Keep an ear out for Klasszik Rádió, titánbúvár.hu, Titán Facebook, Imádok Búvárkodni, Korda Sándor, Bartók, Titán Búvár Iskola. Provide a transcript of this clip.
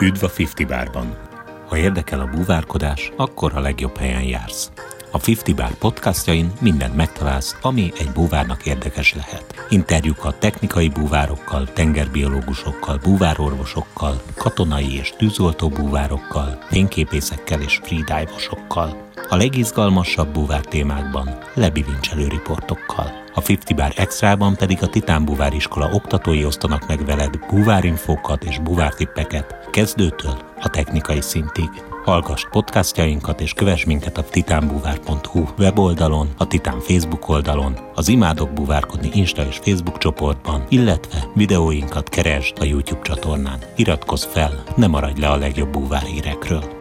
Üdv a 50 Bárban! Ha érdekel a búvárkodás, akkor a legjobb helyen jársz. A 50 Bár podcastjain mindent megtalálsz, ami egy búvárnak érdekes lehet. Interjúkat technikai búvárokkal, tengerbiológusokkal, búvárorvosokkal, katonai és tűzoltó búvárokkal, fényképészekkel és freedive-osokkal. A legizgalmasabb búvár témákban lebilincselő riportokkal. A 50 Bár Extrában pedig a Titán Búvár Iskola oktatói osztanak meg veled búvárinfókat és búvártippeket kezdőtől a technikai szintig. Hallgass podcastjainkat és kövess minket a titánbúvár.hu weboldalon, a Titán Facebook oldalon, az Imádok Búvárkodni Insta és Facebook csoportban, illetve videóinkat keresd a YouTube csatornán. Iratkozz fel, ne maradj le a legjobb búvár hírekről.